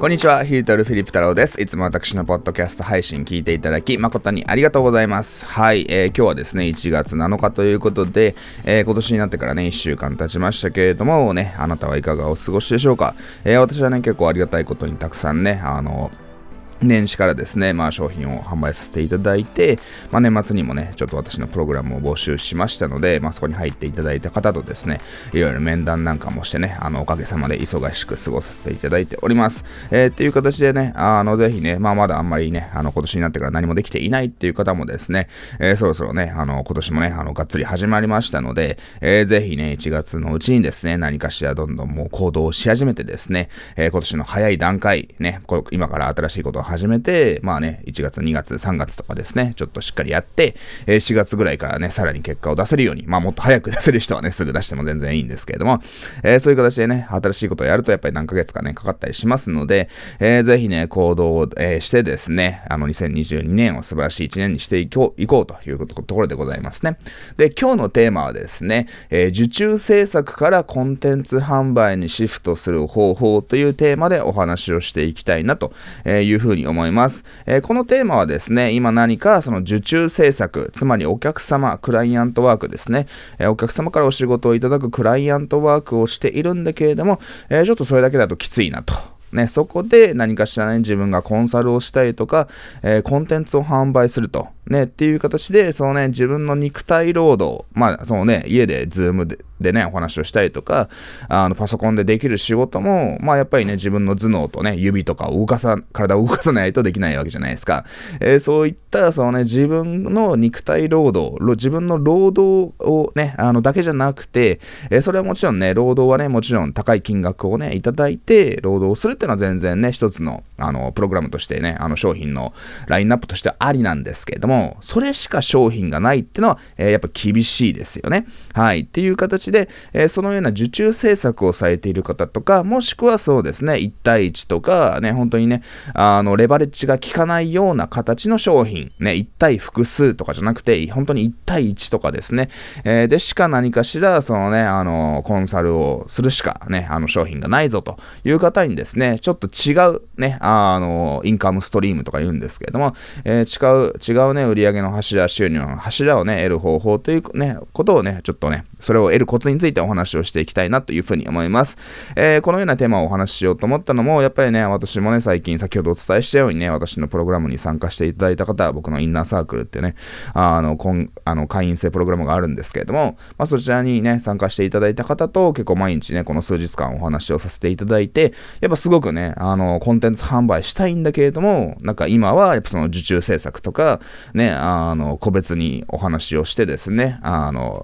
こんにちは、ヒュートルフィリップ太郎です。いつも私のポッドキャスト配信聞いていただき誠にありがとうございます。はい、今日はですね1月7日ということで、今年になってからね1週間経ちましたけれどもね、あなたはいかがお過ごしでしょうか。私はね結構ありがたいことにたくさんね年始からですね、商品を販売させていただいて、年末にもね、ちょっと私のプログラムを募集しましたので、そこに入っていただいた方とですね、いろいろ面談なんかもしてね、おかげさまで忙しく過ごさせていただいております。っていう形でね、ぜひね、まだあんまりね、今年になってから何もできていないっていう方もですね、そろそろね、今年もね、がっつり始まりましたので、ぜひね、1月のうちにですね、何かしらどんどんもう行動をし始めてですね、今年の早い段階、ね、今から新しいことを始めて、1月、2月、3月とかですね、ちょっとしっかりやって、4月ぐらいからね、さらに結果を出せるように、もっと早く出せる人はね、すぐ出しても全然いいんですけれども、そういう形でね、新しいことをやるとやっぱり何ヶ月かね、かかったりしますので、ぜひね、行動を、してですね、2022年を素晴らしい1年にしていこうというところでございますね。で、今日のテーマはですね、受注制作からコンテンツ販売にシフトする方法というテーマでお話をしていきたいなというふうに思います。このテーマはですね、今何かその受注制作、つまりお客様、クライアントワークですね、お客様からお仕事をいただくクライアントワークをしているんだけれども、ちょっとそれだけだときついなとね、そこで何かしらね、自分がコンサルをしたりとか、コンテンツを販売するとねっていう形で、そのね、自分の肉体労働、そのね、家でズームでね、お話をしたりとか、パソコンでできる仕事も、やっぱりね、自分の頭脳とね、指とかを体を動かさないとできないわけじゃないですか。そういった、そのね、自分の肉体労働、自分の労働をね、だけじゃなくて、それはもちろんね、労働はね、もちろん高い金額をね、いただいて、労働するっていうのは全然ね、一つの、プログラムとしてね、商品のラインナップとしてはありなんですけれども、それしか商品がないっていうのは、やっぱ厳しいですよね。はい。っていう形で、そのような受注制作をされている方とか、もしくはそうですね、1対1とかね、本当にね、レバレッジが効かないような形の商品ね、1対複数とかじゃなくて、本当に1対1とかですね、でしか何かしらそのね、コンサルをするしかね、商品がないぞという方にですね、ちょっと違うね、インカムストリームとか言うんですけれども、違うね、売上の柱、収入の柱をね、得る方法というね、ことをね、ちょっとね、それを得るコツについてお話をしていきたいなというふうに思います。このようなテーマをお話ししようと思ったのも、やっぱりね、私もね、最近先ほどお伝えしたようにね、私のプログラムに参加していただいた方は、僕のインナーサークルってね、会員制プログラムがあるんですけれども、そちらにね、参加していただいた方と結構毎日ね、この数日間お話をさせていただいて、やっぱすごくね、コンテンツ販売したいんだけれども、なんか今はやっぱその受注制作とかね、個別にお話をしてですね、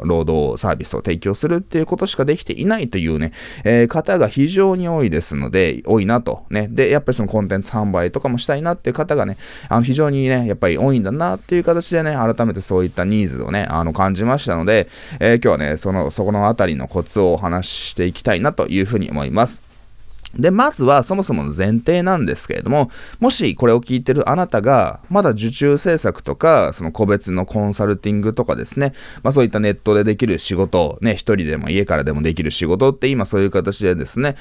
労働サービスを提供するっていうことしかできていないというね、方が非常に多いですので、多いなとね。で、やっぱりそのコンテンツ販売とかもしたいなっていう方がね、非常にね、やっぱり多いんだなっていう形でね、改めてそういったニーズをね、感じましたので、今日はね、そこのあたりのコツをお話ししていきたいなというふうに思います。で、まずはそもそもの前提なんですけれども、もしこれを聞いてるあなたが、まだ受注制作とか、その個別のコンサルティングとかですね、そういったネットでできる仕事、ね、一人でも家からでもできる仕事って今そういう形でですね、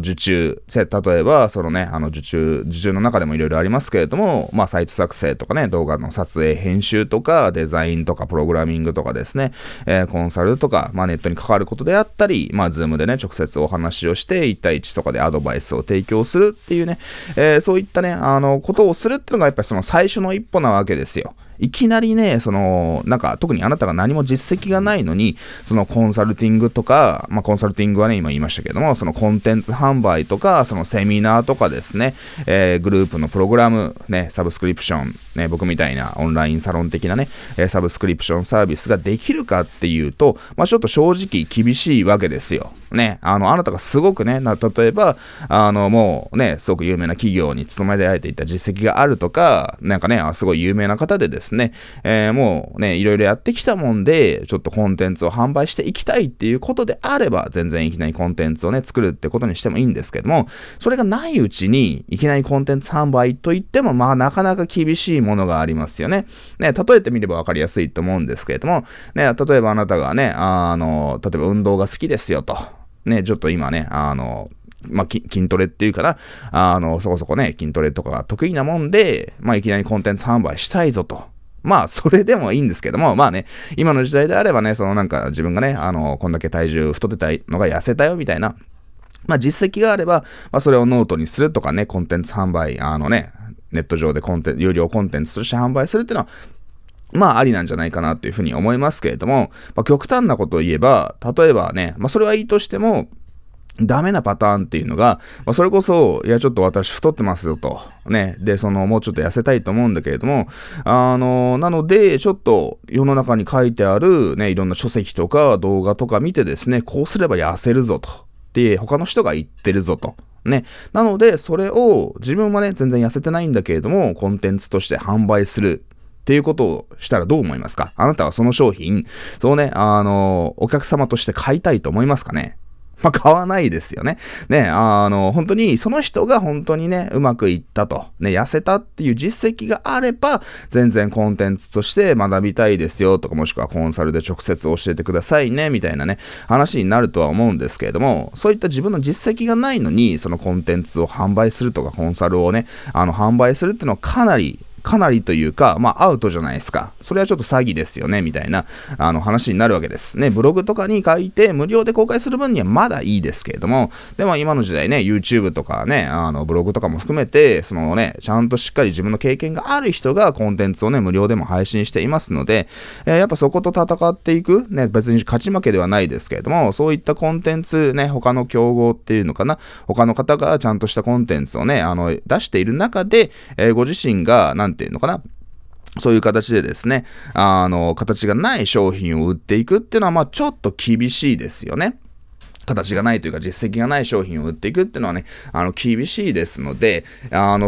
受注、例えばそのね、受注の中でもいろいろありますけれども、サイト作成とかね、動画の撮影、編集とか、デザインとか、プログラミングとかですね、コンサルとか、ネットに関わることであったり、ズームでね、直接お話をして、1対1とかでアドバイスを提供するっていうね、そういったね、ことをするっていうのがやっぱりその最初の一歩なわけですよ。いきなりね、なんか、特にあなたが何も実績がないのに、コンサルティングとか、コンサルティングはね、今言いましたけども、コンテンツ販売とか、セミナーとかですね、グループのプログラム、ね、サブスクリプション、ね、僕みたいなオンラインサロン的なね、サブスクリプションサービスができるかっていうと、ちょっと正直厳しいわけですよ。ね、あなたがすごくね、例えば、もうね、すごく有名な企業に勤められていた実績があるとか、なんかね、すごい有名な方でですね、もうね、いろいろやってきたもんで、ちょっとコンテンツを販売していきたいっていうことであれば、全然いきなりコンテンツをね、作るってことにしてもいいんですけども、それがないうちに、いきなりコンテンツ販売といっても、なかなか厳しいものがありますよね。ね、例えてみれば分かりやすいと思うんですけれども、ね、例えばあなたがね、例えば運動が好きですよと。ね、ちょっと今ね、まあ、筋トレっていうかな、そこそこね、筋トレとかが得意なもんで、まあ、いきなりコンテンツ販売したいぞと。まあ、それでもいいんですけども、まあね、今の時代であればね、そのなんか自分がね、こんだけ体重太ってたのが痩せたよみたいな、まあ実績があれば、まあそれをノートにするとかね、コンテンツ販売、ネット上で有料コンテンツとして販売するっていうのは、まあありなんじゃないかなっていうふうに思いますけれども、まあ極端なことを言えば、例えばね、まあそれはいいとしても、ダメなパターンっていうのが、まあ、それこそ、いや、ちょっと私太ってますよと。ね。で、もうちょっと痩せたいと思うんだけれども、なので、ちょっと世の中に書いてあるね、いろんな書籍とか動画とか見てですね、こうすれば痩せるぞと。で、他の人が言ってるぞと。ね。なので、それを自分はね、全然痩せてないんだけれども、コンテンツとして販売する。っていうことをしたらどう思いますか？あなたはその商品、そうね、お客様として買いたいと思いますかね？まあ、買わないですよね。ね、本当に、その人が本当にね、うまくいったと。ね、痩せたっていう実績があれば、全然コンテンツとして学びたいですよとか、もしくはコンサルで直接教えてくださいね、みたいなね、話になるとは思うんですけれども、そういった自分の実績がないのに、そのコンテンツを販売するとか、コンサルをね、販売するっていうのはかなりというか、まあアウトじゃないですか。それはちょっと詐欺ですよね、みたいな話になるわけですね。ブログとかに書いて無料で公開する分にはまだいいですけれども、でも今の時代ね、YouTube とかね、ブログとかも含めて、ちゃんとしっかり自分の経験がある人がコンテンツをね、無料でも配信していますので、やっぱそこと戦っていく、ね、別に勝ち負けではないですけれども、そういったコンテンツね、他の競合っていうのかな、他の方がちゃんとしたコンテンツをね、出している中で、ご自身がなんていうのかな、そういう形でですね、形がない商品を売っていくっていうのは、まあちょっと厳しいですよね。形がないというか実績がない商品を売っていくっていうのはね、厳しいですので、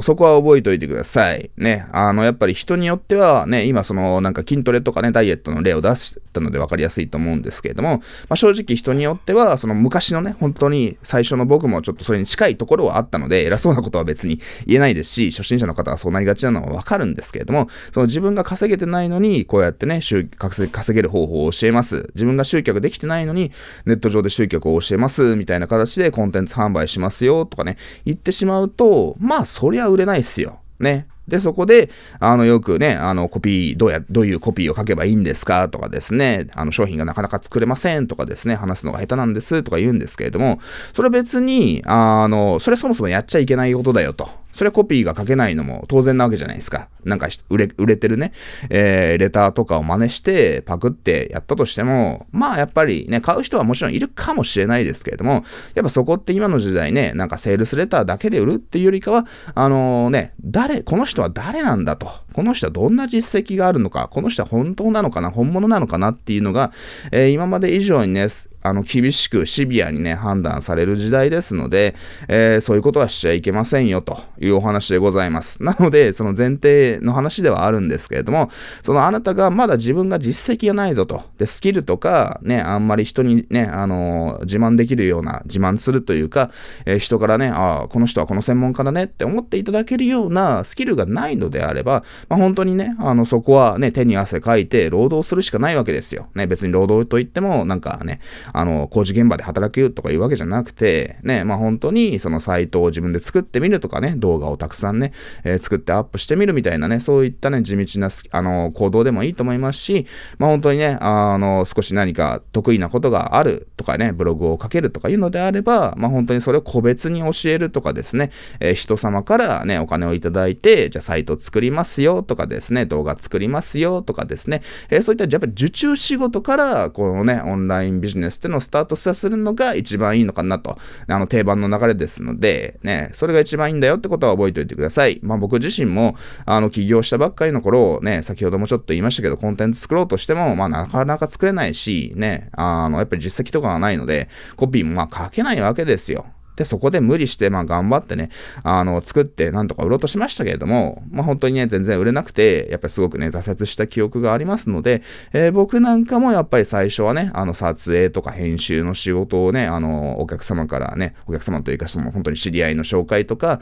そこは覚えておいてください。ね、やっぱり人によってはね、今なんか筋トレとかね、ダイエットの例を出したので分かりやすいと思うんですけれども、まあ正直人によっては、昔のね、本当に最初の僕もちょっとそれに近いところはあったので、偉そうなことは別に言えないですし、初心者の方はそうなりがちなのは分かるんですけれども、自分が稼げてないのに、こうやってね、稼げる方法を教えます。自分が集客できてないのに、ネット上で集客を教えますみたいな形でコンテンツ販売しますよとかね、言ってしまうと、まあそりゃ売れないっすよね。で、そこでよくね、どういうコピーを書けばいいんですかとかですね、商品がなかなか作れませんとかですね、話すのが下手なんですとか言うんですけれども、それは別にそれそもそもやっちゃいけないことだよと。それはコピーが書けないのも当然なわけじゃないですか。なんか売れてるね、レターとかを真似してパクってやったとしても、まあやっぱりね、買う人はもちろんいるかもしれないですけれども、やっぱそこって今の時代ね、なんかセールスレターだけで売るっていうよりかは、この人は誰なんだと。この人はどんな実績があるのか、この人は本当なのかな、本物なのかなっていうのが、今まで以上にね、厳しくシビアにね、判断される時代ですので、そういうことはしちゃいけませんよというお話でございます。なので、その前提の話ではあるんですけれども、あなたがまだ自分が実績がないぞと。で、スキルとかね、あんまり人にね、自慢できるような、自慢するというか、人からね、ああ、この人はこの専門家だねって思っていただけるようなスキルがないのであれば、まあ、本当にね、そこはね、手に汗かいて労働するしかないわけですよ。ね、別に労働といっても、なんかね、工事現場で働くとかいうわけじゃなくて、ね、まあ本当にサイトを自分で作ってみるとかね、動画をたくさんね、作ってアップしてみるみたいなね、そういったね、地道な行動でもいいと思いますし、まあ本当にね、少し何か得意なことがあるとかね、ブログを書けるとかいうのであれば、まあ本当にそれを個別に教えるとかですね、人様からね、お金をいただいて、じゃあサイト作りますよとかですね、動画作りますよとかですね、そういったやっぱり受注仕事から、このね、オンラインビジネスってのスタートさせるのが一番いいのかなと。定番の流れですので、ね、それが一番いいんだよってことは覚えておいてください。まあ僕自身も、起業したばっかりの頃、ね、先ほどもちょっと言いましたけど、コンテンツ作ろうとしても、まあなかなか作れないし、ね、やっぱり実績とかがないので、コピーもまあ書けないわけですよ。で、そこで無理して、まあ頑張ってね、作ってなんとか売ろうとしましたけれども、まあ本当にね、全然売れなくて、やっぱりすごくね、挫折した記憶がありますので、僕なんかもやっぱり最初はね、撮影とか編集の仕事をね、お客様からね、お客様というか、本当に知り合いの紹介とか、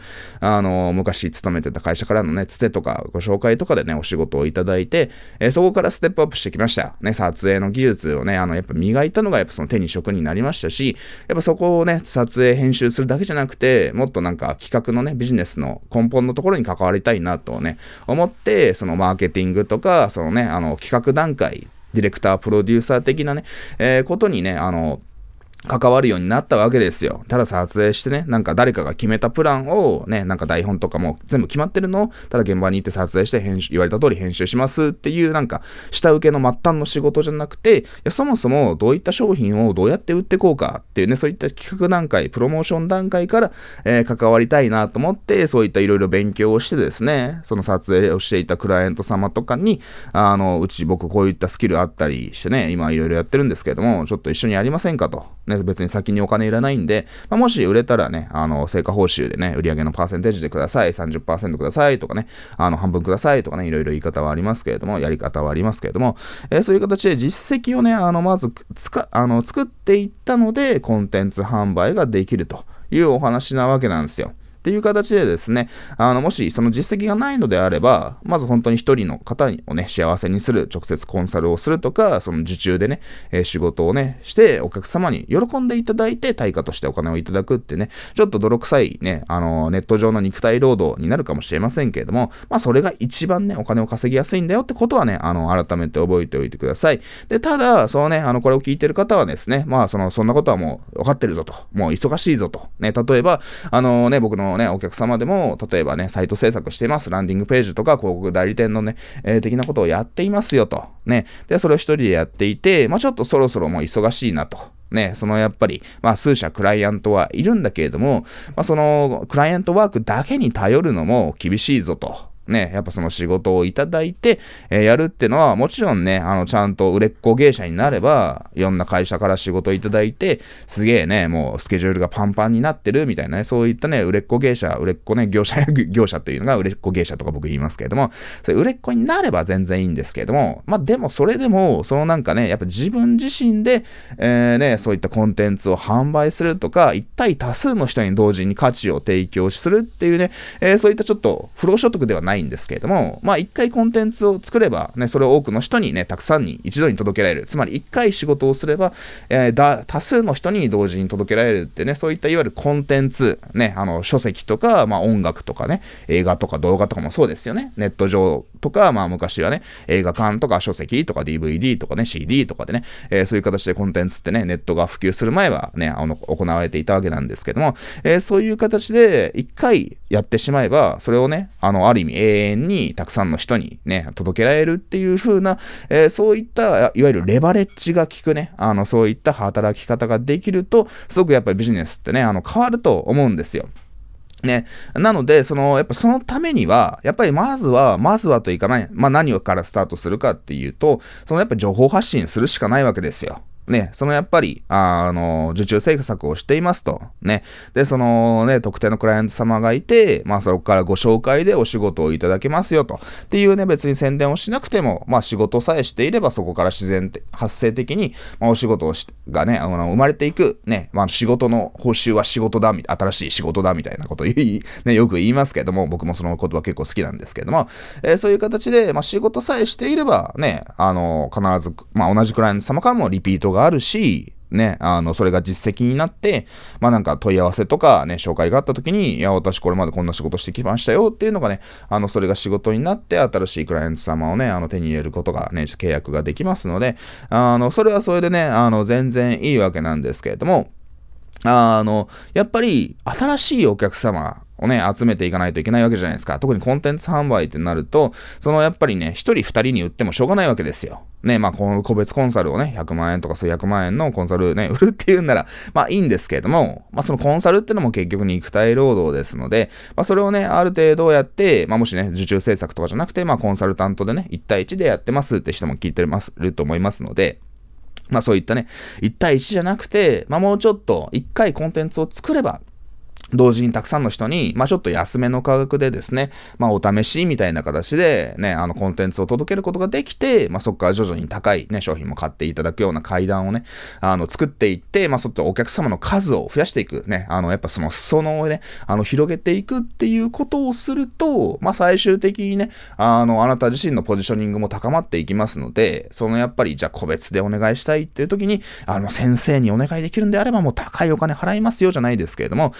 昔勤めてた会社からのね、つてとか、ご紹介とかでね、お仕事をいただいて、そこからステップアップしてきました。ね、撮影の技術をね、やっぱ磨いたのが、やっぱ手に職になりましたし、やっぱそこをね、撮影、編集集するだけじゃなくて、もっとなんか企画のね、ビジネスの根本のところに関わりたいなとね、思って、そのマーケティングとか、そのね、企画段階、ディレクター、プロデューサー的なね、ことにね、関わるようになったわけですよ。ただ撮影してね、なんか誰かが決めたプランをね、なんか台本とかも全部決まってるのを、ただ現場に行って撮影して言われた通り編集しますっていう、なんか下請けの末端の仕事じゃなくて、いやそもそもどういった商品をどうやって売ってこうかっていうね、そういった企画段階、プロモーション段階から、関わりたいなと思って、そういったいろいろ勉強をしてですね、その撮影をしていたクライアント様とかに、僕こういったスキルあったりしてね、今いろいろやってるんですけども、ちょっと一緒にやりませんかと。ね、別に先にお金いらないんで、まあ、もし売れたらね、成果報酬でね、売上のパーセンテージでください、30% くださいとかね、半分くださいとかね、いろいろ言い方はありますけれども、やり方はありますけれども、そういう形で実績をね、作っていったので、コンテンツ販売ができるというお話なわけなんですよ。っていう形でですね、もしその実績がないのであれば、まず本当に一人の方をね、幸せにする、直接コンサルをするとか、その受注でね、仕事をね、して、お客様に喜んでいただいて、対価としてお金をいただくってね、ちょっと泥臭いね、ネット上の肉体労働になるかもしれませんけれども、まあ、それが一番ね、お金を稼ぎやすいんだよってことはね、改めて覚えておいてください。で、ただ、そのね、これを聞いてる方はですね、まあ、そんなことはもう分かってるぞと、もう忙しいぞと、ね、例えば、僕のね、お客様でも例えばね、サイト制作しています、ランディングページとか広告代理店のね、的なことをやっていますよとね、でそれを一人でやっていて、まあちょっとそろそろもう忙しいなとね、やっぱりまあ数社クライアントはいるんだけれども、まあクライアントワークだけに頼るのも厳しいぞと。ね、やっぱその仕事をいただいて、やるってのは、もちろんね、ちゃんと売れっ子芸者になれば、いろんな会社から仕事をいただいて、すげえね、もうスケジュールがパンパンになってるみたいなね、そういったね、売れっ子芸者、売れっ子ね、業者というのが売れっ子芸者とか僕言いますけれども、それ売れっ子になれば全然いいんですけれども、まあでもそれでも、なんかね、やっぱ自分自身で、ね、そういったコンテンツを販売するとか、一体多数の人に同時に価値を提供するっていうね、そういったちょっと不労所得ではないんですけれども、まあ一回コンテンツを作ればね、それを多くの人にね、たくさんに一度に届けられる、つまり一回仕事をすれば、多数の人に同時に届けられるってね、そういったいわゆるコンテンツね、書籍とか、まあ音楽とかね、映画とか動画とかもそうですよね。ネット上とか、まあ昔はね、映画館とか書籍とか DVD とかね、CD とかでね、そういう形でコンテンツってね、ネットが普及する前はね、行われていたわけなんですけども、そういう形で一回やってしまえば、それをね、ある意味永遠にたくさんの人にね、届けられるっていう風な、そういったいわゆるレバレッジが効くね、そういった働き方ができると、すごくやっぱりビジネスってね、変わると思うんですよ。ね。なので、やっぱそのためには、やっぱりまずはといかない、まあ何からスタートするかっていうと、やっぱ情報発信するしかないわけですよ。ね、やっぱり、受注制作をしていますと。ね。で、ね、特定のクライアント様がいて、まあ、そこからご紹介でお仕事をいただけますよと。っていうね、別に宣伝をしなくても、まあ、仕事さえしていれば、そこから自然発生的に、まあ、お仕事がね、生まれていく、ね、まあ、仕事の報酬は仕事だ、新しい仕事だ、みたいなことをね、よく言いますけども、僕もその言葉結構好きなんですけども、そういう形で、まあ、仕事さえしていれば、ね、必ず、まあ、同じクライアント様からもリピートがあるし、ね、それが実績になって、まあなんか問い合わせとかね、紹介があった時に、いや、私これまでこんな仕事してきましたよっていうのがね、それが仕事になって、新しいクライアント様をね、手に入れることがね、契約ができますので、それはそれでね、全然いいわけなんですけれども、やっぱり新しいお客様をね、集めていかないといけないわけじゃないですか。特にコンテンツ販売ってなると、やっぱりね、一人二人に売ってもしょうがないわけですよ。ね、まあ、この個別コンサルをね、100万円とか数百万円のコンサルね、売るっていうんなら、まあいいんですけれども、まあそのコンサルってのも結局肉体労働ですので、まあそれをね、ある程度やって、まあもしね、受注制作とかじゃなくて、まあコンサルタントでね、1対1でやってますって人も聞いてると思いますので、まあそういったね、1対1じゃなくて、まあもうちょっと1回コンテンツを作れば、同時にたくさんの人に、ちょっと安めの価格でですね、お試しみたいな形でね、コンテンツを届けることができて、そこから徐々に高いね、商品も買っていただくような階段をね、作っていって、そういったお客様の数を増やしていくね、やっぱその裾野をね、広げていくっていうことをすると、最終的にね、あなた自身のポジショニングも高まっていきますので、そのやっぱり、じゃあ個別でお願いしたいっていう時に、先生にお願いできるんであれば、もう高いお金払いますよじゃないですけれども、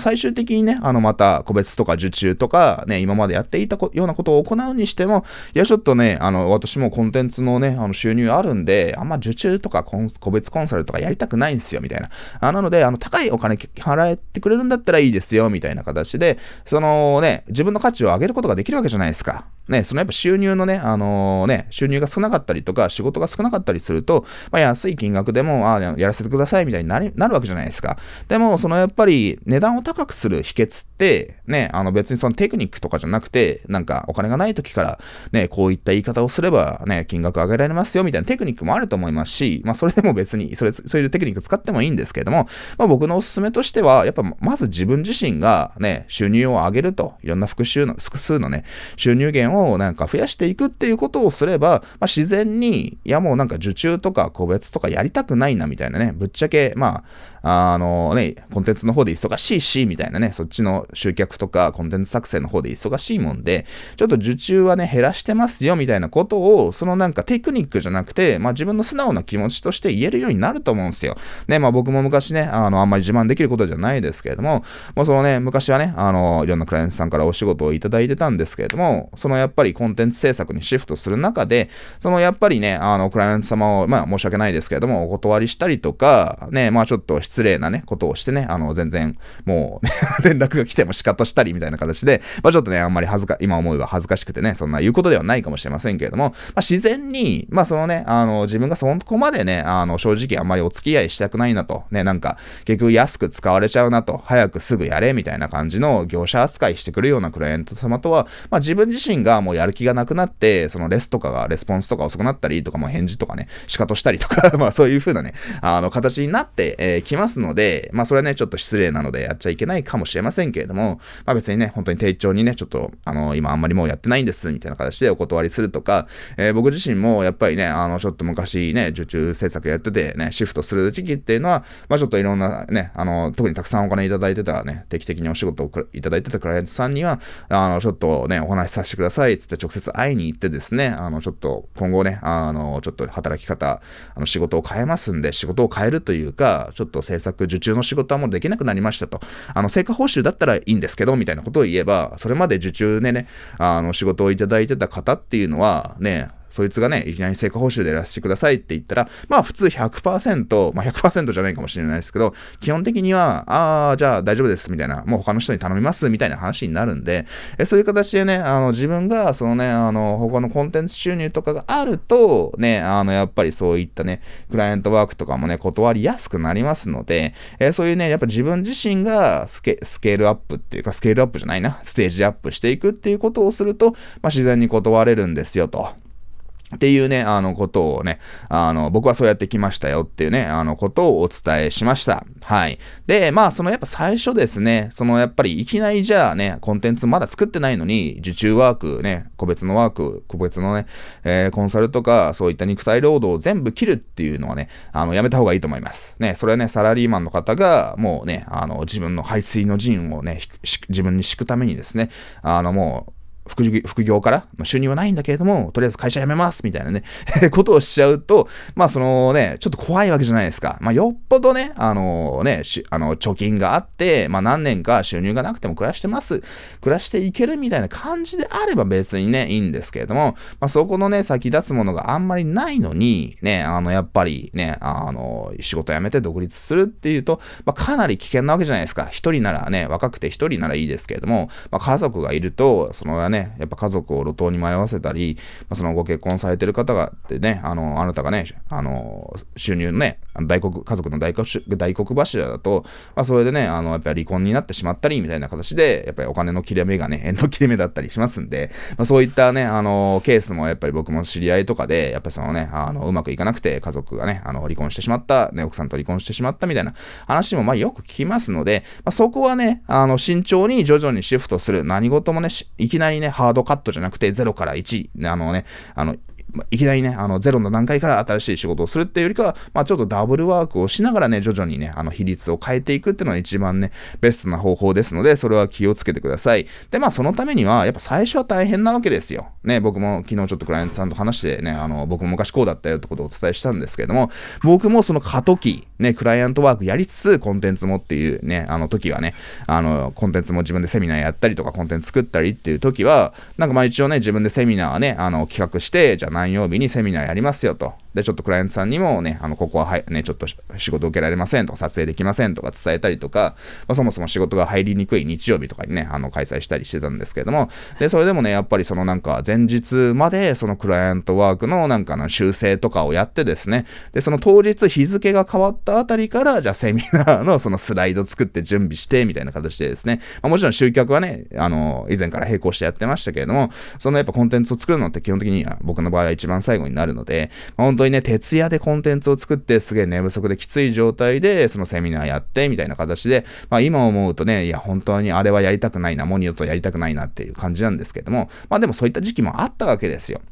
最終的にね、また個別とか受注とかね、今までやっていたようなことを行うにしても、いやちょっとね、私もコンテンツのね、収入あるんで、あんま受注とか個別コンサルとかやりたくないんですよみたいな。なので、高いお金払ってくれるんだったらいいですよみたいな形で、そのね、自分の価値を上げることができるわけじゃないですか。ね、そのやっぱ収入のね、収入が少なかったりとか、仕事が少なかったりすると、安い金額でも、やらせてくださいみたいになるわけじゃないですか。でも、そのやっぱり値段を高くする秘訣って、ね、別にそのテクニックとかじゃなくて、なんかお金がない時から、ね、こういった言い方をすれば、ね、金額上げられますよみたいなテクニックもあると思いますし、それでも別に、そういうテクニック使ってもいいんですけれども、僕のおすすめとしては、やっぱまず自分自身がね、収入を上げると、いろんな複数のね、収入源をなんか増やしていくっていうことをすれば、自然に、いやもうなんか受注とか個別とかやりたくないなみたいなね、ぶっちゃけコンテンツの方で忙しいしみたいなね、そっちの集客とかコンテンツ作成の方で忙しいもんで、ちょっと受注はね減らしてますよみたいなことを、そのなんかテクニックじゃなくて、自分の素直な気持ちとして言えるようになると思うんですよ。ね、僕も昔ね、あんまり自慢できることじゃないですけれども、そのね、昔はね、いろんなクライアントさんからお仕事をいただいてたんですけれども、そのやっぱりコンテンツ制作にシフトする中で、そのやっぱりね、クライアント様を、申し訳ないですけれども、お断りしたりとか、ね、ちょっと失礼なね、ことをしてね、全然、もう、ね、連絡が来ても仕方したりみたいな形で、ちょっとね、あんまり今思えば恥ずかしくてね、そんな言うことではないかもしれませんけれども、自然に、そのね、自分がそこまでね、正直あんまりお付き合いしたくないなと、ね、なんか、結局安く使われちゃうなと、早くすぐやれみたいな感じの業者扱いしてくるようなクライアント様とは、自分自身がもうやる気がなくなって、そのレスポンスとか遅くなったりとか、返事とかね、仕方したりとか、そういう風なね、形になって、きますので、それはね、ちょっと失礼なのでやっちゃいけないかもしれませんけれども、別にね、本当に丁重にね、ちょっと、今あんまりもうやってないんです、みたいな形でお断りするとか、僕自身もやっぱりね、ちょっと昔ね、受注制作やっててね、シフトする時期っていうのは、ちょっといろんなね、特にたくさんお金いただいてたね、定期的にお仕事をいただいてたクライアントさんには、ちょっとね、お話しさせてください、つって直接会いに行ってですね、ちょっと今後ね、ちょっと働き方、仕事を変えますんで、仕事を変えるというか、ちょっと制作受注の仕事はもうできなくなりましたと、成果報酬だったらいいんですけどみたいなことを言えば、それまで受注でね、仕事をいただいてた方っていうのはね、そいつがね、いきなり成果報酬でやらせてくださいって言ったら、普通 100%、100% じゃないかもしれないですけど、基本的には、じゃあ大丈夫ですみたいな、もう他の人に頼みますみたいな話になるんで、そういう形でね、自分が、そのね、他のコンテンツ収入とかがあると、ね、やっぱりそういったね、クライアントワークとかもね、断りやすくなりますので、そういうね、やっぱ自分自身がスケールアップっていうか、スケールアップじゃないな、ステージアップしていくっていうことをすると、自然に断れるんですよと。っていうね、ことをね、僕はそうやってきましたよっていうね、ことをお伝えしました。はい。で、そのやっぱ最初ですね、そのやっぱりいきなりじゃあね、コンテンツまだ作ってないのに、受注ワークね、個別のね、コンサルとか、そういった肉体労働を全部切るっていうのはね、やめた方がいいと思います。ね、それはね、サラリーマンの方が、もうね、自分の背水の陣をね、自分に敷くためにですね、もう、副業から収入はないんだけれども、とりあえず会社辞めますみたいなねことをしちゃうと、そのね、ちょっと怖いわけじゃないですか。よっぽどね、貯金があって、何年か収入がなくても暮らしていけるみたいな感じであれば別にねいいんですけれども、そこのね先立つものがあんまりないのにね、やっぱりね、仕事辞めて独立するっていうと、かなり危険なわけじゃないですか。一人ならね、若くて一人ならいいですけれども、家族がいるとそのね。ね、やっぱ家族を路頭に迷わせたり、まあ、そのご結婚されてる方がってね、あなたがね、収入のね、家族の大黒柱だと、まあ、それでね、やっぱり離婚になってしまったりみたいな形で、やっぱりお金の切れ目がね、縁の切れ目だったりしますんで、まあ、そういったね、ケースもやっぱり僕も知り合いとかで、やっぱりそのね、うまくいかなくて家族がね、離婚してしまった、ね、奥さんと離婚してしまったみたいな話もまあよく聞きますので、まあ、そこはね、慎重に徐々にシフトする。何事もね、いきなりね、ハードカットじゃなくて0から1、いきなりね、ゼロの段階から新しい仕事をするっていうよりかは、まあちょっとダブルワークをしながらね、徐々にね、比率を変えていくっていうのが一番ね、ベストな方法ですので、それは気をつけてください。で、まあそのためには、やっぱ最初は大変なわけですよ。ね、僕も昨日ちょっとクライアントさんと話してね、僕も昔こうだったよってことをお伝えしたんですけれども、僕もその過渡期、ね、クライアントワークやりつつ、コンテンツもっていうね、時はね、コンテンツも自分でセミナーやったりとか、コンテンツ作ったりっていう時は、なんかまあ一応ね、自分でセミナーはね、企画して、じゃあ何曜日にセミナーやりますよと。で、ちょっとクライアントさんにもね、ここは、はい、ね、ちょっと仕事受けられませんとか、撮影できませんとか伝えたりとか、まあ、そもそも仕事が入りにくい日曜日とかにね、開催したりしてたんですけれども、で、それでもね、やっぱりそのなんか、前日まで、そのクライアントワークのなんかの修正とかをやってですね、で、その当日日付が変わったあたりから、じゃあセミナーのそのスライド作って準備して、みたいな形でですね、まあ、もちろん集客はね、以前から並行してやってましたけれども、そのやっぱコンテンツを作るのって基本的に僕の場合は一番最後になるので、まあ、本当にね、徹夜でコンテンツを作って、すげえ寝不足できつい状態で、そのセミナーやって、みたいな形で、まあ今思うとね、いや、本当にあれはやりたくないな、もう二度とやりたくないなっていう感じなんですけども、まあでもそういった時期もあったわけですよ。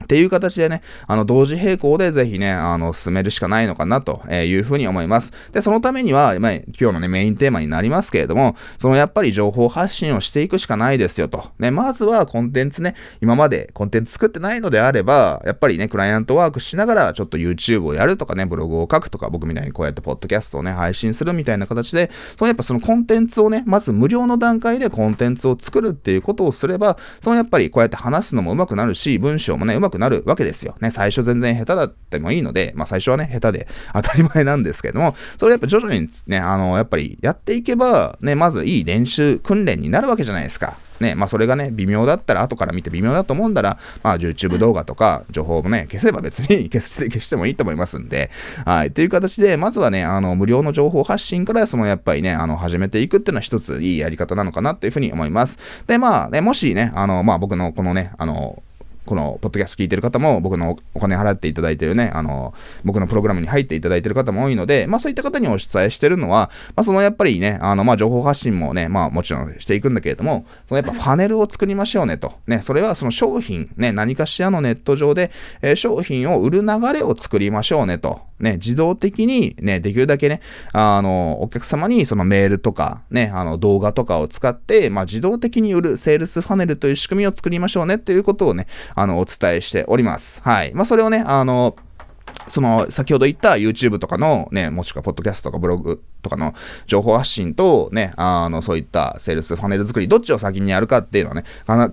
っていう形でね、同時並行でぜひね、進めるしかないのかなというふうに思います。で、そのためには、まあ、今日のね、メインテーマになりますけれども、そのやっぱり情報発信をしていくしかないですよと。ね、まずはコンテンツね、今までコンテンツ作ってないのであれば、やっぱりね、クライアントワークしながら、ちょっと YouTube をやるとかね、ブログを書くとか、僕みたいにこうやってポッドキャストをね、配信するみたいな形で、やっぱそのコンテンツをね、まず無料の段階でコンテンツを作るっていうことをすれば、やっぱりこうやって話すのも上手くなるし、文章もね、上手くなるわけですよね。最初全然下手だってもいいので、まあ最初はね、下手で当たり前なんですけども、それやっぱ徐々にね、やっぱりやっていけば、ね、まずいい練習、訓練になるわけじゃないですか。ね、まあそれがね、微妙だったら、後から見て微妙だと思うんだら、まあ YouTube 動画とか情報もね、消せば別に消してもいいと思いますんで、はい、という形で、まずはね、無料の情報発信から、やっぱりね、始めていくっていうのは一ついいやり方なのかなというふうに思います。で、まあね、もしね、まあ僕のこのね、このポッドキャスト聞いてる方も僕のお金払っていただいてるね、僕のプログラムに入っていただいてる方も多いので、まあそういった方にお伝えしてるのは、まあそのやっぱりね、まあ情報発信もね、まあもちろんしていくんだけれども、そのやっぱファネルを作りましょうねと。ね、それはその商品、ね、何かしらのネット上で、商品を売る流れを作りましょうねと。ね、自動的にね、できるだけね、お客様にそのメールとかね、動画とかを使って、まあ自動的に売るセールスファネルという仕組みを作りましょうねっていうことをね、お伝えしております。はい。まあ、それをね、先ほど言った YouTube とかのね、もしくはポッドキャストとかブログとかの情報発信とね、そういったセールスファネル作り、どっちを先にやるかっていうのはね、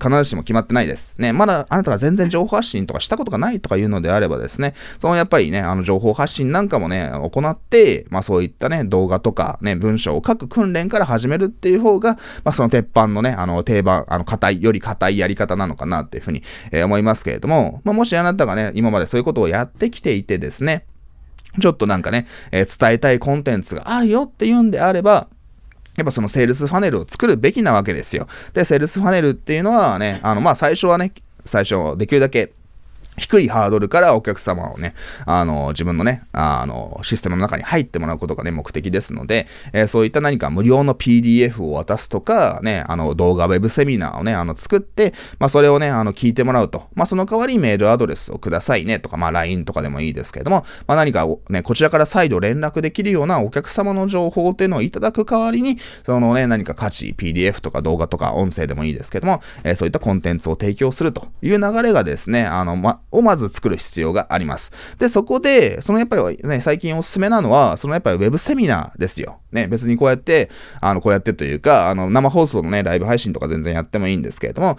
必ずしも決まってないです。ね、まだあなたが全然情報発信とかしたことがないとかいうのであればですね、やっぱりね、情報発信なんかもね、行って、まあそういったね、動画とかね、文章を書く訓練から始めるっていう方が、まあその鉄板のね、定番、より硬いやり方なのかなっていうふうに、思いますけれども、まあもしあなたがね、今までそういうことをやってきていてですね、ちょっとなんかね、伝えたいコンテンツがあるよっていうんであれば、やっぱそのセールスファネルを作るべきなわけですよ。で、セールスファネルっていうのはね、まあ最初できるだけ低いハードルからお客様をね、自分のね、システムの中に入ってもらうことがね、目的ですので、そういった何か無料の PDF を渡すとか、ね、動画ウェブセミナーをね、作って、まあ、それをね、聞いてもらうと。まあ、その代わりメールアドレスをくださいねとか、まあ、LINE とかでもいいですけれども、まあ、何かね、こちらから再度連絡できるようなお客様の情報っていうのをいただく代わりに、そのね、何か価値、PDF とか動画とか音声でもいいですけれども、そういったコンテンツを提供するという流れがですね、まず作る必要があります。で、そこで、やっぱりね、最近おすすめなのは、やっぱりウェブセミナーですよ。ね、別にこうやって、というか、生放送のね、ライブ配信とか全然やってもいいんですけれども、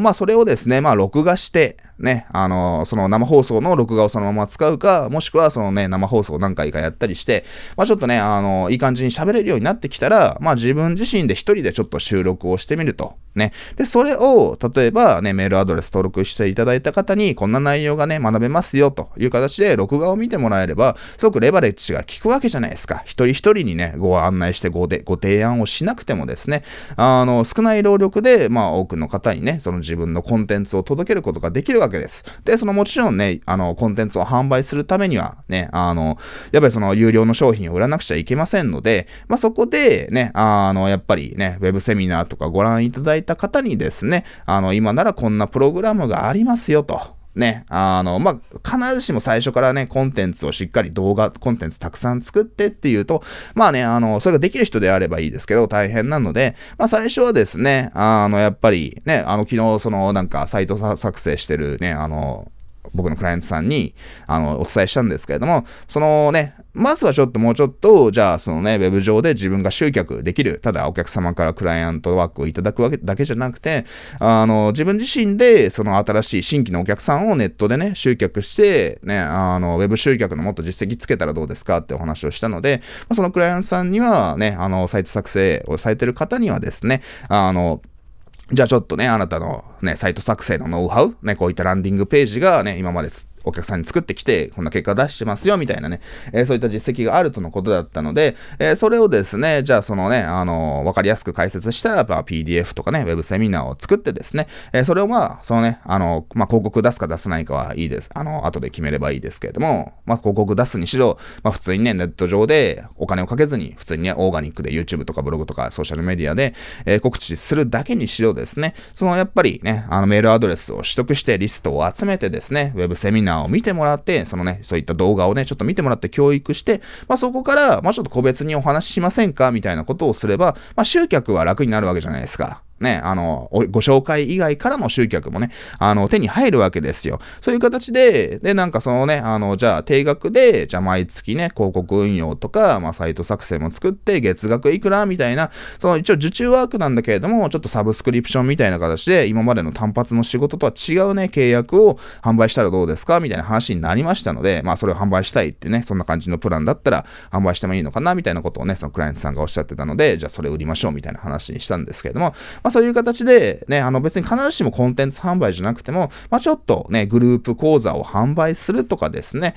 まあ、それをですね、まあ、録画して、ね、生放送の録画をそのまま使うか、もしくは、ね、生放送を何回かやったりして、まあ、ちょっとね、いい感じに喋れるようになってきたら、まあ、自分自身で一人でちょっと収録をしてみると。ね。で、それを、例えばね、メールアドレス登録していただいた方に、こんな内容がね、学べますよという形で、録画を見てもらえれば、すごくレバレッジが効くわけじゃないですか。一人一人にね、ご案内してご提案をしなくてもですね、少ない労力で、多くの方にね、その自分のコンテンツを届けることができるわけです。で、そのもちろんね、コンテンツを販売するためには、ね、やっぱりその有料の商品を売らなくちゃいけませんので、そこでね、やっぱりね、ウェブセミナーとかご覧いただいた方にですね、今ならこんなプログラムがありますよと。ね、必ずしも最初からね、コンテンツをしっかりコンテンツたくさん作ってっていうと、それができる人であればいいですけど、大変なので、最初はですね、やっぱりね、昨日そのなんかサイト作成してるね、僕のクライアントさんに、お伝えしたんですけれども、そのね、まずはもうちょっと、じゃあ、そのね、ウェブ上で自分が集客できる、ただお客様からクライアントワークをいただくわけだけじゃなくて、自分自身で、その新しい新規のお客さんをネットでね、集客して、ね、ウェブ集客のもっと実績つけたらどうですかってお話をしたので、そのクライアントさんにはね、サイト作成をされてる方にはですね、じゃあちょっとね、あなたのね、サイト作成のノウハウ、ね、こういったランディングページがね、今までお客さんに作ってきて、こんな結果出してますよ、みたいなね、そういった実績があるとのことだったので、それをですね、じゃあそのね、わかりやすく解説した、PDF とかね、ウェブセミナーを作ってですね、それをそのね、広告出すか出さないかはいいです。後で決めればいいですけれども、広告出すにしろ、普通にね、ネット上でお金をかけずに、普通にね、オーガニックで YouTube とかブログとかソーシャルメディアで、告知するだけにしろですね、そのやっぱりね、メールアドレスを取得して、リストを集めてですね、ウェブセミナーを見てもらって、そのね、そういった動画をね、ちょっと見てもらって教育して、そこから、ちょっと個別にお話ししませんかみたいなことをすれば、集客は楽になるわけじゃないですか。ね、ご紹介以外からの集客もね、手に入るわけですよ。そういう形で、なんかそのね、じゃあ定額で、じゃあ毎月ね、広告運用とか、サイト作成も作って、月額いくらみたいな、その一応受注ワークなんだけれども、ちょっとサブスクリプションみたいな形で、今までの単発の仕事とは違うね、契約を販売したらどうですかみたいな話になりましたので、それを販売したいってね、そんな感じのプランだったら、販売してもいいのかなみたいなことをね、そのクライアントさんがおっしゃってたので、じゃあそれ売りましょうみたいな話にしたんですけれども、そういう形で、ね、別に必ずしもコンテンツ販売じゃなくても、ちょっとね、グループ講座を販売するとかですね、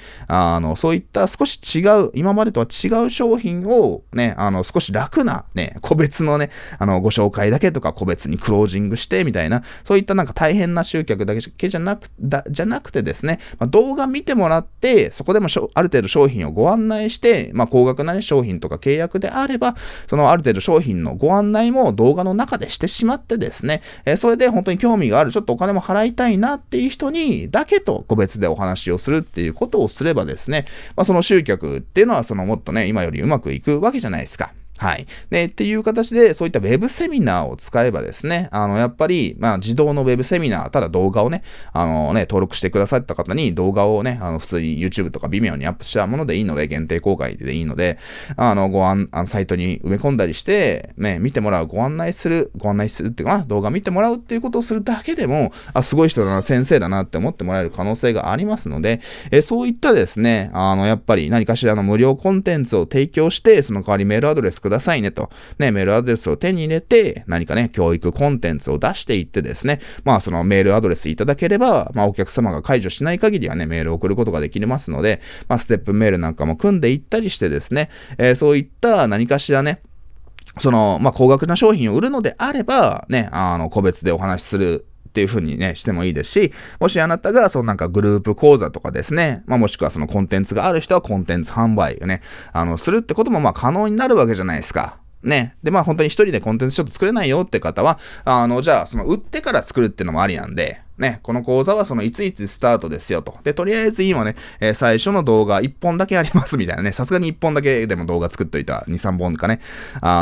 そういった少し違う、今までとは違う商品をね、少し楽なね、個別のね、ご紹介だけとか、個別にクロージングしてみたいな、そういったなんか大変な集客だけじゃなくてですね、動画見てもらって、そこでもある程度商品をご案内して、高額なね、商品とか契約であれば、そのある程度商品のご案内も動画の中でしてしまってですね、それで本当に興味がある、ちょっとお金も払いたいなっていう人にだけと個別でお話をするっていうことをすればですね、その集客っていうのはもっとね、今よりうまくいくわけじゃないですか。はい。で、っていう形で、そういったウェブセミナーを使えばですね、やっぱり、自動のウェブセミナー、ただ動画をね、登録してくださった方に動画をね、普通に YouTube とか Vimeo にアップしたものでいいので、限定公開でいいので、サイトに埋め込んだりして、ね、見てもらう、ご案内するっていうかな、動画見てもらうっていうことをするだけでも、すごい人だな、先生だなって思ってもらえる可能性がありますので、そういったですね、やっぱり何かしらの無料コンテンツを提供して、その代わりメールアドレスくださいねと。ね、メールアドレスを手に入れて、何かね、教育コンテンツを出していってですね、そのメールアドレスいただければ、お客様が解除しない限りはね、メールを送ることができますので、ステップメールなんかも組んでいったりしてですね、そういった何かしらね、その、高額な商品を売るのであれば、ね、個別でお話しするっていう風にね、してもいいですし、もしあなたが、そのなんかグループ講座とかですね、もしくはそのコンテンツがある人はコンテンツ販売をね、するってことも可能になるわけじゃないですか。ね。で、本当に一人でコンテンツちょっと作れないよって方は、じゃあ、その売ってから作るっていうのもありなんで、ね、この講座はそのいついつスタートですよと。で、とりあえず今ね、最初の動画1本だけありますみたいなね、さすがに1本だけでも動画作っといた 2,3 本かね、や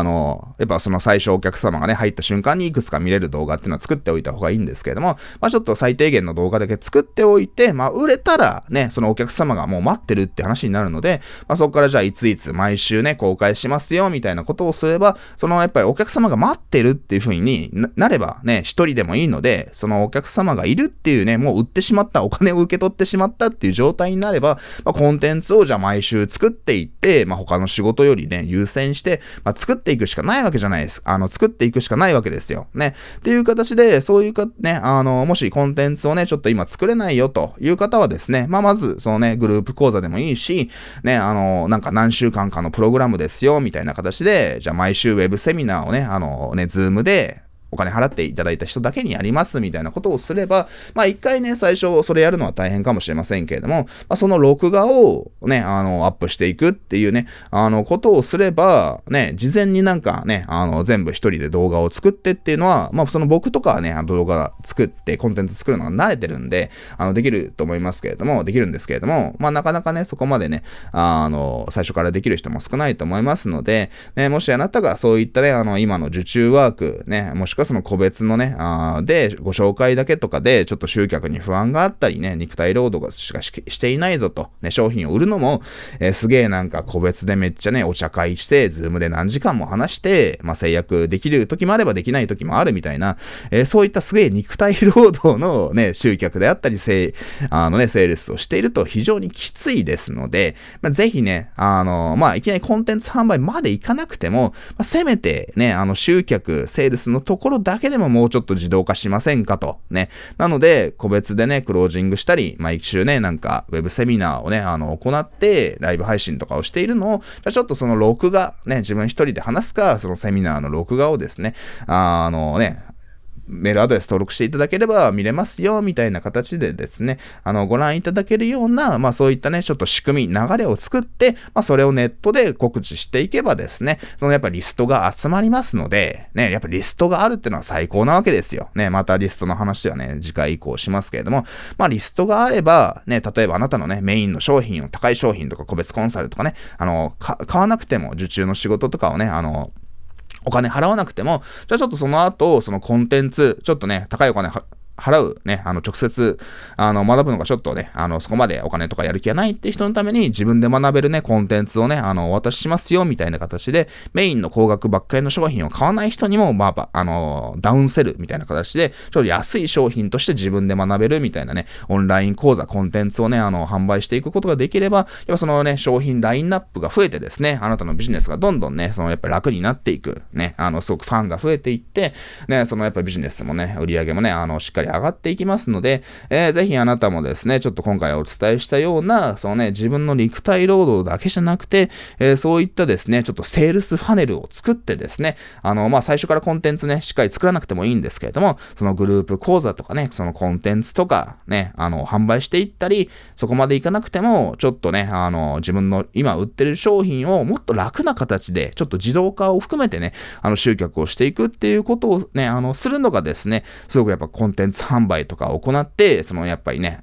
っぱその最初お客様がね、入った瞬間にいくつか見れる動画っていうのは作っておいた方がいいんですけれども、ちょっと最低限の動画だけ作っておいて、売れたらね、そのお客様がもう待ってるって話になるので、そこからじゃあいついつ毎週ね、公開しますよみたいなことをすれば、そのやっぱりお客様が待ってるっていう風になればね、一人でもいいので、そのお客様がいるっていうね、もう売ってしまった、お金を受け取ってしまったっていう状態になれば、まあ、コンテンツをじゃあ毎週作っていって、まあ、他の仕事よりね、優先して、まあ、作っていくしかないわけじゃないです。作っていくしかないわけですよ。ね。っていう形で、そういうか、ね、もしコンテンツをね、ちょっと今作れないよという方はですね、まあ、まず、そのね、グループ講座でもいいし、ね、なんか何週間かのプログラムですよ、みたいな形で、じゃあ毎週ウェブセミナーをね、ズームで、お金払っていただいた人だけにやりますみたいなことをすれば、まあ一回ね、最初それやるのは大変かもしれませんけれども、まあ、その録画をね、アップしていくっていうね、ことをすれば、ね、事前になんかね、全部一人で動画を作ってっていうのは、まあその僕とかはね、動画作ってコンテンツ作るのが慣れてるんで、できると思いますけれども、できるんですけれども、まあなかなかね、そこまでね、最初からできる人も少ないと思いますので、ね、もしあなたがそういったね、今の受注ワーク、ね、もしくはその個別のね、でご紹介だけとかでちょっと集客に不安があったりね、肉体労働しかしていないぞと、ね、商品を売るのも、すげえなんか個別でめっちゃね、お茶会してズームで何時間も話して、まあ、制約できる時もあればできない時もあるみたいな、そういったすげえ肉体労働のね、集客であったりセールスをしていると非常にきついですので、まあ、ぜひね、まあ、いきなりコンテンツ販売までいかなくても、まあ、せめてね、集客セールスのところだけでももうちょっと自動化しませんかとね。なので個別でね、クロージングしたり、毎週ね、なんかウェブセミナーをね、行ってライブ配信とかをしているのを、じゃあちょっとその録画ね、自分一人で話すか、そのセミナーの録画をですね、メールアドレス登録していただければ見れますよみたいな形でですね、ご覧いただけるような、まあそういったね、ちょっと仕組み流れを作って、まあそれをネットで告知していけばですね、そのやっぱりリストが集まりますので、ね、やっぱりリストがあるっていうのは最高なわけですよ。ね、またリストの話はね、次回以降しますけれども、まあリストがあれば、ね、例えばあなたのね、メインの商品を、高い商品とか個別コンサルとかね、買わなくても受注の仕事とかをね、お金払わなくても、じゃあちょっとその後、そのコンテンツ、ちょっとね、高いお金払うね、直接、学ぶのがちょっとね、そこまでお金とかやる気がないって人のために自分で学べるね、コンテンツをね、お渡ししますよ、みたいな形で、メインの高額ばっかりの商品を買わない人にも、まあ、ダウンセルみたいな形で、ちょっと安い商品として自分で学べるみたいなね、オンライン講座、コンテンツをね、販売していくことができれば、やっぱそのね、商品ラインナップが増えてですね、あなたのビジネスがどんどんね、そのやっぱ楽になっていく、ね、すごくファンが増えていって、ね、そのやっぱビジネスもね、売り上げもね、しっかり上がっていきますので、ぜひあなたもですね、ちょっと今回お伝えしたような、そのね、自分の肉体労働だけじゃなくて、そういったですね、ちょっとセールスファネルを作ってですね、まあ、最初からコンテンツね、しっかり作らなくてもいいんですけれども、そのグループ講座とかね、そのコンテンツとかね、販売していったり、そこまでいかなくても、ちょっとね、自分の今売ってる商品をもっと楽な形で、ちょっと自動化を含めてね、集客をしていくっていうことをね、するのがですね、すごくやっぱコンテンツ販売とかを行って、そのやっぱりね、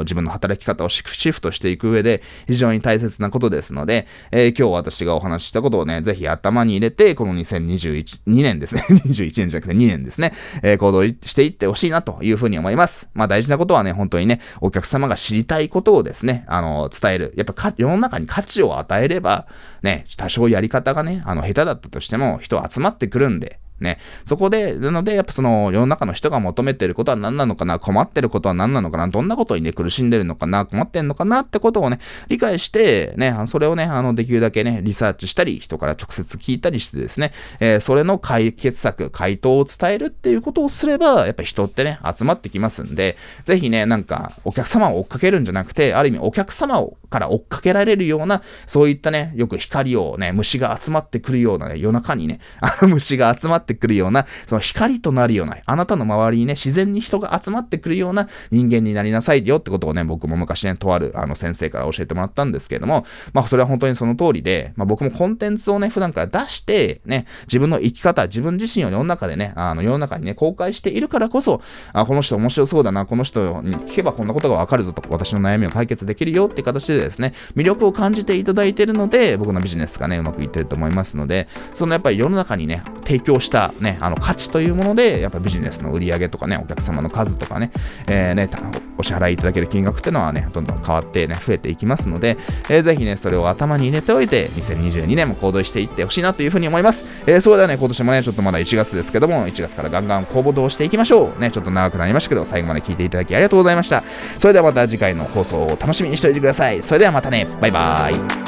自分の働き方をシフトしていく上で非常に大切なことですので、今日私がお話ししたことをね、ぜひ頭に入れて、この2年ですね、21年じゃなくて2年ですね、行動していってほしいなというふうに思います。まあ大事なことはね、本当にね、お客様が知りたいことをですね、伝える。やっぱ世の中に価値を与えれば、ね、多少やり方がね、下手だったとしても人集まってくるんで、ね、そこで、なので、やっぱその世の中の人が求めてることは何なのかな、困ってることは何なのかな、どんなことにね、苦しんでるのかな、困ってんのかなってことをね、理解して、ね、それをね、できるだけね、リサーチしたり、人から直接聞いたりしてですね、それの解決策、回答を伝えるっていうことをすれば、やっぱ人ってね、集まってきますんで、ぜひね、なんか、お客様を追っかけるんじゃなくて、ある意味、お客様をから追っかけられるような、そういったね、よく光をね、虫が集まってくるような、ね、夜中にね、虫が集まってくるような、その光となるような、あなたの周りにね、自然に人が集まってくるような人間になりなさいよってことをね、僕も昔ね、とある先生から教えてもらったんですけれども、まあそれは本当にその通りで、まあ僕もコンテンツをね、普段から出して、ね、自分の生き方、自分自身を世の中でね、世の中にね、公開しているからこそ、この人面白そうだな、この人に聞けばこんなことがわかるぞと、私の悩みを解決できるよって形でですね、魅力を感じていただいているので、僕のビジネスがね、うまくいってると思いますので、そのやっぱり世の中にね、提供してした、ね、価値というものでやっぱビジネスの売り上げとかね、お客様の数とかね、お支払いいただける金額っていうのはね、どんどん変わってね、増えていきますので、ぜひね、それを頭に入れておいて2022年も行動していってほしいなというふうに思います。それではね、今年もね、ちょっとまだ1月ですけども、1月からガンガン行動していきましょうね。ちょっと長くなりましたけど、最後まで聞いていただきありがとうございました。それではまた次回の放送を楽しみにしておいてください。それではまたね、バイバーイ。